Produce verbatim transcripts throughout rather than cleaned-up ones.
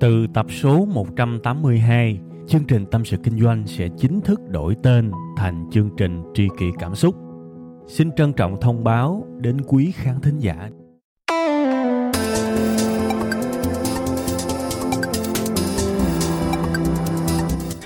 Từ tập số một trăm tám mươi hai, chương trình Tâm sự kinh doanh sẽ chính thức đổi tên thành chương trình Tri kỷ cảm xúc. Xin trân trọng thông báo đến quý khán thính giả.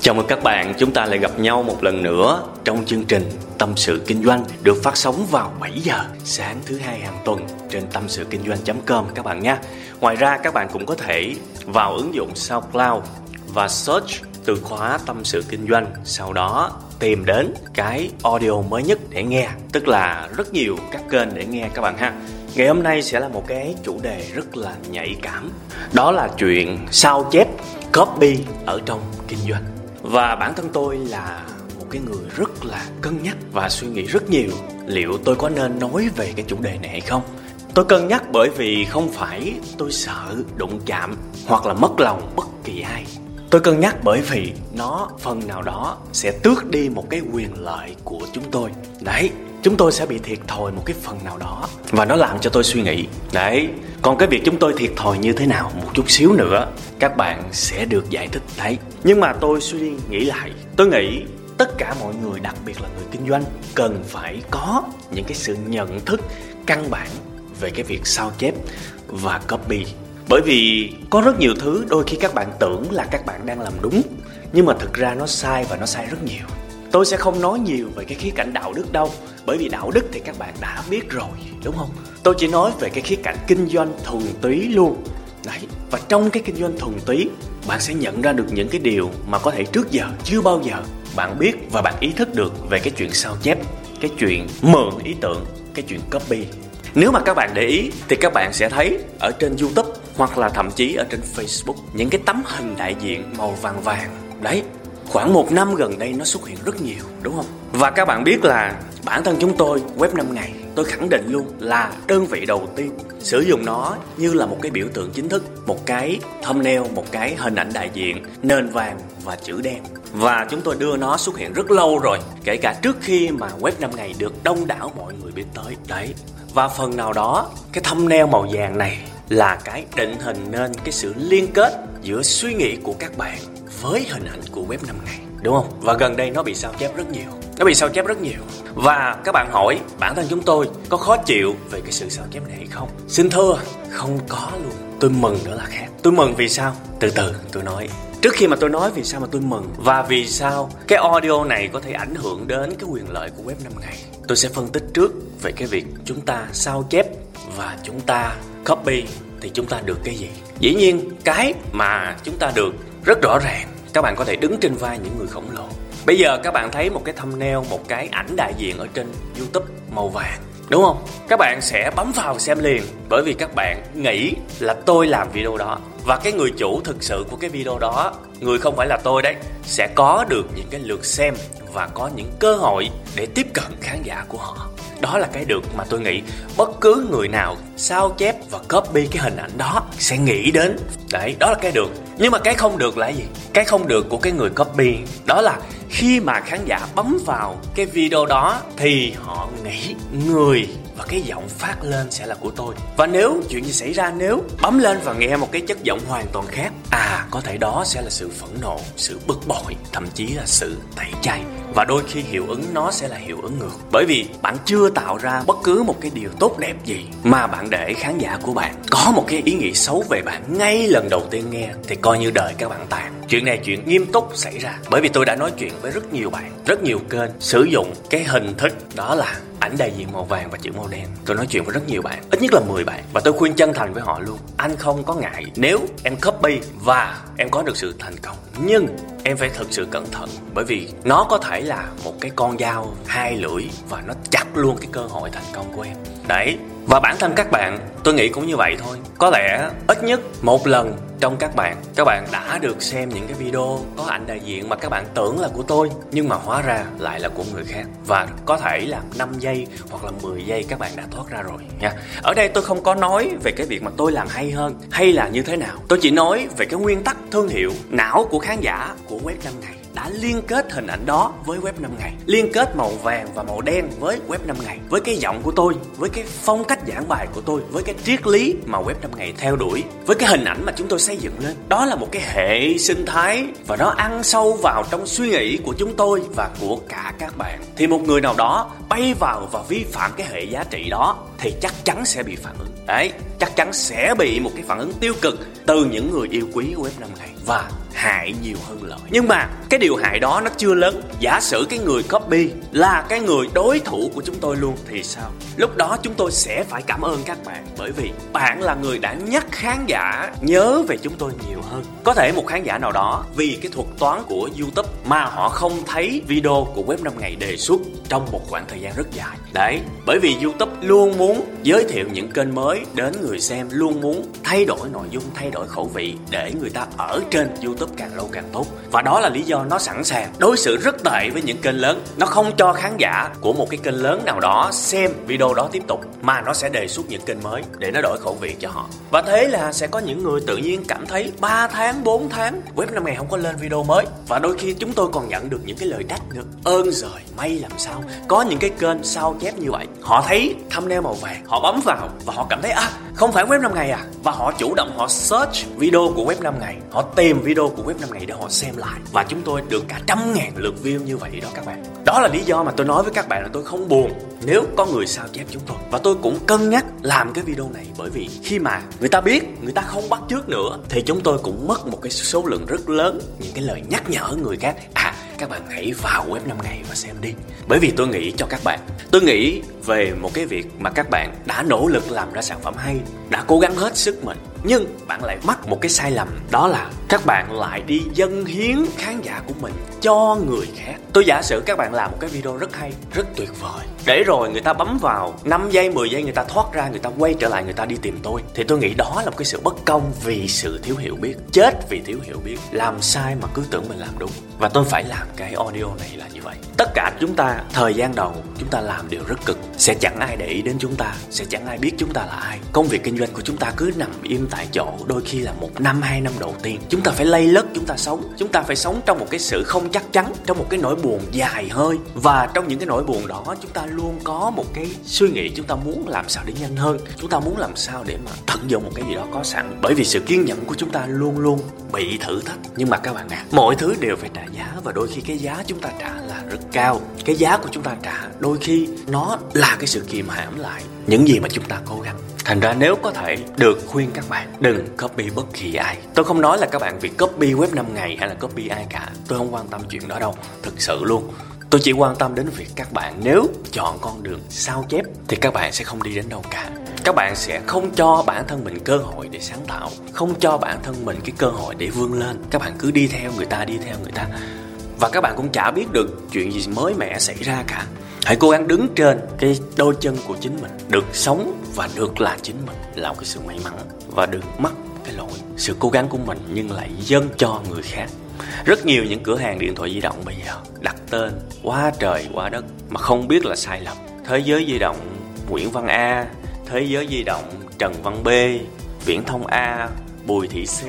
Chào mừng các bạn, chúng ta lại gặp nhau một lần nữa trong chương trình Tâm sự kinh doanh được phát sóng vào bảy giờ sáng thứ hai hàng tuần trên tâm sự kinh doanh chấm com các bạn nha. Ngoài ra các bạn cũng có thể vào ứng dụng SoundCloud và search từ khóa Tâm sự kinh doanh, sau đó tìm đến cái audio mới nhất để nghe, tức là rất nhiều các kênh để nghe các bạn ha. Ngày hôm nay sẽ là một cái chủ đề rất là nhạy cảm, đó là chuyện sao chép copy ở trong kinh doanh. Và bản thân tôi là một cái người rất là cân nhắc và suy nghĩ rất nhiều liệu tôi có nên nói về cái chủ đề này hay không. Tôi cân nhắc bởi vì không phải tôi sợ đụng chạm hoặc là mất lòng bất kỳ ai. Tôi cân nhắc bởi vì nó phần nào đó sẽ tước đi một cái quyền lợi của chúng tôi. Đấy, chúng tôi sẽ bị thiệt thòi một cái phần nào đó và nó làm cho tôi suy nghĩ. Đấy, còn cái việc chúng tôi thiệt thòi như thế nào một chút xíu nữa các bạn sẽ được giải thích đấy. Nhưng mà tôi suy nghĩ lại, tôi nghĩ tất cả mọi người, đặc biệt là người kinh doanh, cần phải có những cái sự nhận thức căn bản về cái việc sao chép và copy. Bởi vì có rất nhiều thứ đôi khi các bạn tưởng là các bạn đang làm đúng, nhưng mà thực ra nó sai và nó sai rất nhiều. Tôi sẽ không nói nhiều về cái khía cạnh đạo đức đâu, bởi vì đạo đức thì các bạn đã biết rồi, đúng không? Tôi chỉ nói về cái khía cạnh kinh doanh thuần túy luôn. Đấy, và trong cái kinh doanh thuần túy, bạn sẽ nhận ra được những cái điều mà có thể trước giờ chưa bao giờ bạn biết và bạn ý thức được về cái chuyện sao chép, cái chuyện mượn ý tưởng, cái chuyện copy. Nếu mà các bạn để ý thì các bạn sẽ thấy ở trên YouTube hoặc là thậm chí ở trên Facebook những cái tấm hình đại diện màu vàng vàng. Đấy, khoảng một năm gần đây nó xuất hiện rất nhiều, đúng không? Và các bạn biết là bản thân chúng tôi, Web năm ngày, tôi khẳng định luôn là đơn vị đầu tiên sử dụng nó như là một cái biểu tượng chính thức, một cái thumbnail, một cái hình ảnh đại diện nền vàng và chữ đen. Và chúng tôi đưa nó xuất hiện rất lâu rồi, kể cả trước khi mà Web năm ngày được đông đảo mọi người biết tới. Đấy, và phần nào đó cái thumbnail màu vàng này là cái định hình nên cái sự liên kết giữa suy nghĩ của các bạn với hình ảnh của Web năm ngày, đúng không? Và gần đây nó bị sao chép rất nhiều. Nó bị sao chép rất nhiều. Và các bạn hỏi bản thân chúng tôi có khó chịu về cái sự sao chép này hay không? Xin thưa, không có luôn. Tôi mừng nữa là khác. Tôi mừng vì sao? Từ từ tôi nói. Trước khi mà tôi nói vì sao mà tôi mừng và vì sao cái audio này có thể ảnh hưởng đến cái quyền lợi của Web năm ngày, tôi sẽ phân tích trước về cái việc chúng ta sao chép và chúng ta copy thì chúng ta được cái gì. Dĩ nhiên, cái mà chúng ta được rất rõ ràng, các bạn có thể đứng trên vai những người khổng lồ. Bây giờ các bạn thấy một cái thumbnail, một cái ảnh đại diện ở trên YouTube màu vàng, đúng không? Các bạn sẽ bấm vào xem liền, bởi vì các bạn nghĩ là tôi làm video đó. Và cái người chủ thực sự của cái video đó, người không phải là tôi đấy, sẽ có được những cái lượt xem và có những cơ hội để tiếp cận khán giả của họ. Đó là cái được mà tôi nghĩ bất cứ người nào sao chép và copy cái hình ảnh đó sẽ nghĩ đến. Đấy, đó là cái được. Nhưng mà cái không được là gì? Cái không được của cái người copy đó là khi mà khán giả bấm vào cái video đó thì họ nghĩ người và cái giọng phát lên sẽ là của tôi. Và nếu chuyện gì xảy ra, nếu bấm lên và nghe một cái chất giọng hoàn toàn khác, à, có thể đó sẽ là sự phẫn nộ, sự bực bội, thậm chí là sự tẩy chay. Và đôi khi hiệu ứng nó sẽ là hiệu ứng ngược. Bởi vì bạn chưa tạo ra bất cứ một cái điều tốt đẹp gì mà bạn để khán giả của bạn có một cái ý nghĩ xấu về bạn ngay lần đầu tiên nghe thì coi như đời các bạn tàn. Chuyện này chuyện nghiêm túc xảy ra. Bởi vì tôi đã nói chuyện với rất nhiều bạn, rất nhiều kênh sử dụng cái hình thức đó là ảnh đại diện màu vàng và chữ màu đen. Tôi nói chuyện với rất nhiều bạn, ít nhất là mười bạn, và tôi khuyên chân thành với họ luôn. Anh không có ngại nếu em copy và em có được sự thành công, nhưng em phải thực sự cẩn thận, bởi vì nó có thể là một cái con dao hai lưỡi và nó chặt luôn cái cơ hội thành công của em. Đấy, và bản thân các bạn tôi nghĩ cũng như vậy thôi. Có lẽ ít nhất một lần trong các bạn, các bạn đã được xem những cái video có ảnh đại diện mà các bạn tưởng là của tôi nhưng mà hóa ra lại là của người khác. Và có thể là năm giây hoặc là mười giây các bạn đã thoát ra rồi nha. Ở đây tôi không có nói về cái việc mà tôi làm hay hơn hay là như thế nào. Tôi chỉ nói về cái nguyên tắc thương hiệu, não của khán giả của Web năm ngày. đã liên kết hình ảnh đó với web năm ngày, liên kết màu vàng và màu đen với web năm ngày, với cái giọng của tôi, với cái phong cách giảng bài của tôi, với cái triết lý mà web năm ngày theo đuổi, với cái hình ảnh mà chúng tôi xây dựng lên. Đó là một cái hệ sinh thái và nó ăn sâu vào trong suy nghĩ của chúng tôi và của cả các bạn. Thì một người nào đó bay vào và vi phạm cái hệ giá trị đó thì chắc chắn sẽ bị phản ứng. Đấy, chắc chắn sẽ bị một cái phản ứng tiêu cực từ những người yêu quý web năm ngày và hại nhiều hơn lợi. Nhưng mà cái điều hại đó nó chưa lớn. Giả sử cái người copy là cái người đối thủ của chúng tôi luôn thì sao? Lúc đó chúng tôi sẽ phải cảm ơn các bạn, bởi vì bạn là người đã nhắc khán giả nhớ về chúng tôi nhiều hơn. Có thể một khán giả nào đó vì cái thuật toán của YouTube mà họ không thấy video của web năm ngày đề xuất trong một khoảng thời gian rất dài. Đấy, bởi vì YouTube luôn muốn giới thiệu những kênh mới đến người xem, luôn muốn thay đổi nội dung, thay đổi khẩu vị để người ta ở trên YouTube càng lâu càng tốt. Và đó là lý do nó sẵn sàng đối xử rất tệ với những kênh lớn. Nó không cho khán giả của một cái kênh lớn nào đó xem video đó tiếp tục, mà nó sẽ đề xuất những kênh mới để nó đổi khẩu vị cho họ. Và thế là sẽ có những người tự nhiên cảm thấy ba tháng, bốn tháng web năm ngày không có lên video mới. Và đôi khi chúng tôi còn nhận được những cái lời trách nữa. Ơn giời, may làm sao có những cái kênh sao chép như vậy. Họ thấy thumbnail màu vàng, họ bấm vào và họ cảm thấy à, không phải web năm ngày à. Và họ chủ động họ search video của web năm ngày, họ tìm video của web năm ngày để họ xem lại. Và chúng tôi được cả trăm ngàn lượt view như vậy đó các bạn. Đó là lý do mà tôi nói với các bạn là tôi không buồn nếu có người sao chép chúng tôi. Và tôi cũng cân nhắc làm cái video này, bởi vì khi mà người ta biết, người ta không bắt chước nữa, thì chúng tôi cũng mất một cái số lượng rất lớn những cái lời nhắc nhở người khác. À, các bạn hãy vào web năm ngày và xem đi. Bởi vì tôi nghĩ cho các bạn, tôi nghĩ về một cái việc mà các bạn đã nỗ lực làm ra sản phẩm hay, đã cố gắng hết sức mình, nhưng bạn lại mắc một cái sai lầm, đó là các bạn lại đi dâng hiến khán giả của mình cho người khác. Tôi giả sử các bạn làm một cái video rất hay, rất tuyệt vời, để rồi người ta bấm vào năm giây, mười giây, người ta thoát ra, người ta quay trở lại, người ta đi tìm tôi. Thì tôi nghĩ đó là một cái sự bất công vì sự thiếu hiểu biết. Chết vì thiếu hiểu biết, làm sai mà cứ tưởng mình làm đúng. Và tôi phải làm cái audio này là như vậy. Tất cả chúng ta, thời gian đầu chúng ta làm điều rất cực, sẽ chẳng ai để ý đến chúng ta, sẽ chẳng ai biết chúng ta là ai. Công việc kinh doanh của chúng ta cứ nằm im tại chỗ. Đôi khi là một năm, hai năm đầu tiên chúng ta phải lây lất, chúng ta sống, chúng ta phải sống trong một cái sự không chắc chắn, trong một cái nỗi buồn dài hơi. Và trong những cái nỗi buồn đó, chúng ta luôn có một cái suy nghĩ, chúng ta muốn làm sao để nhanh hơn, chúng ta muốn làm sao để mà tận dụng một cái gì đó có sẵn. Bởi vì sự kiên nhẫn của chúng ta luôn luôn bị thử thách. Nhưng mà các bạn ạ, à, mọi thứ đều phải trả giá, và đôi khi cái giá chúng ta trả là rất cao. Cái giá của chúng ta trả đôi khi nó là cái sự kìm hãm lại những gì mà chúng ta cố gắng. Thành ra nếu có thể được khuyên các bạn đừng copy bất kỳ ai. Tôi không nói là các bạn việc copy web năm ngày hay là copy ai cả, tôi không quan tâm chuyện đó đâu, thực sự luôn. Tôi chỉ quan tâm đến việc các bạn nếu chọn con đường sao chép thì các bạn sẽ không đi đến đâu cả. Các bạn sẽ không cho bản thân mình cơ hội để sáng tạo, không cho bản thân mình cái cơ hội để vươn lên. Các bạn cứ đi theo người ta, đi theo người ta. Và các bạn cũng chả biết được chuyện gì mới mẻ xảy ra cả. Hãy cố gắng đứng trên cái đôi chân của chính mình, được sống và được là chính mình là một cái sự may mắn, và đừng mắc cái lỗi sự cố gắng của mình nhưng lại dâng cho người khác. Rất nhiều những cửa hàng điện thoại di động bây giờ đặt tên quá trời quá đất mà không biết là sai lầm. Thế giới di động Nguyễn Văn A, thế giới di động Trần Văn B, Viễn thông A, Bùi Thị C.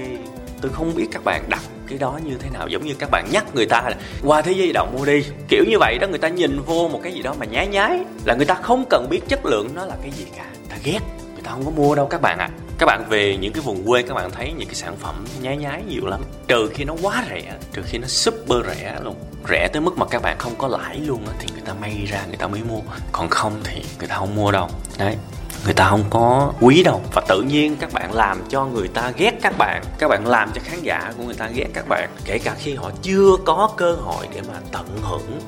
Tôi không biết các bạn đặt cái đó như thế nào, giống như các bạn nhắc người ta là qua thế giới di động mua đi, kiểu như vậy đó. Người ta nhìn vô một cái gì đó mà nhái nhái là người ta không cần biết chất lượng nó là cái gì cả, người ta ghét, người ta không có mua đâu các bạn ạ. À, các bạn về những cái vùng quê các bạn thấy những cái sản phẩm nhái nhái nhiều lắm, trừ khi nó quá rẻ, trừ khi nó super rẻ luôn, rẻ tới mức mà các bạn không có lãi luôn á, thì người ta may ra người ta mới mua, còn không thì người ta không mua đâu. Đấy, người ta không có quý đâu. Và tự nhiên các bạn làm cho người ta ghét các bạn, các bạn làm cho khán giả của người ta ghét các bạn, kể cả khi họ chưa có cơ hội để mà tận hưởng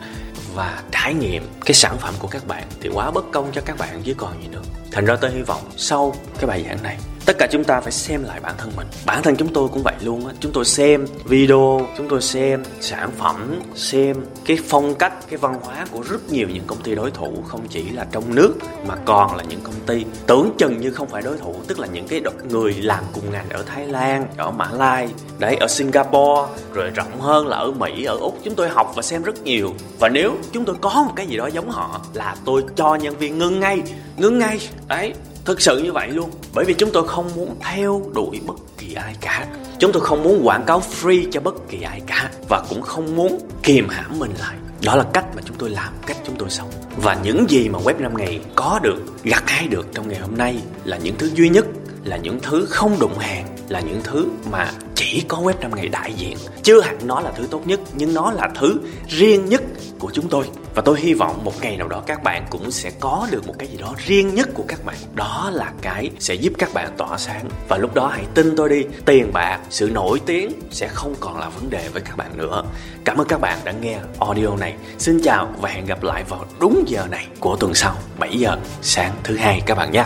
và trải nghiệm cái sản phẩm của các bạn, thì quá bất công cho các bạn chứ còn gì nữa. Thành ra tôi hy vọng sau cái bài giảng này, tất cả chúng ta phải xem lại bản thân mình. Bản thân chúng tôi cũng vậy luôn á. Chúng tôi xem video, chúng tôi xem sản phẩm, xem cái phong cách, cái văn hóa của rất nhiều những công ty đối thủ, không chỉ là trong nước mà còn là những công ty tưởng chừng như không phải đối thủ, tức là những cái người làm cùng ngành ở Thái Lan, ở Mã Lai, đấy, ở Singapore, rồi rộng hơn là ở Mỹ, ở Úc. Chúng tôi học và xem rất nhiều. Và nếu chúng tôi có một cái gì đó giống họ là tôi cho nhân viên ngưng ngay, ngưng ngay, đấy. Thực sự như vậy luôn. Bởi vì chúng tôi không muốn theo đuổi bất kỳ ai cả. Chúng tôi không muốn quảng cáo free cho bất kỳ ai cả. Và cũng không muốn kìm hãm mình lại. Đó là cách mà chúng tôi làm, cách chúng tôi sống. Và những gì mà Web năm ngày có được, gặt hái được trong ngày hôm nay là những thứ duy nhất, là những thứ không đụng hàng, là những thứ mà chỉ có Web năm ngày đại diện. Chưa hẳn nó là thứ tốt nhất, nhưng nó là thứ riêng nhất của chúng tôi. Và tôi hy vọng một ngày nào đó các bạn cũng sẽ có được một cái gì đó riêng nhất của các bạn. Đó là cái sẽ giúp các bạn tỏa sáng. Và lúc đó hãy tin tôi đi, tiền bạc, sự nổi tiếng sẽ không còn là vấn đề với các bạn nữa. Cảm ơn các bạn đã nghe audio này. Xin chào và hẹn gặp lại vào đúng giờ này của tuần sau, bảy giờ sáng thứ hai các bạn nhé.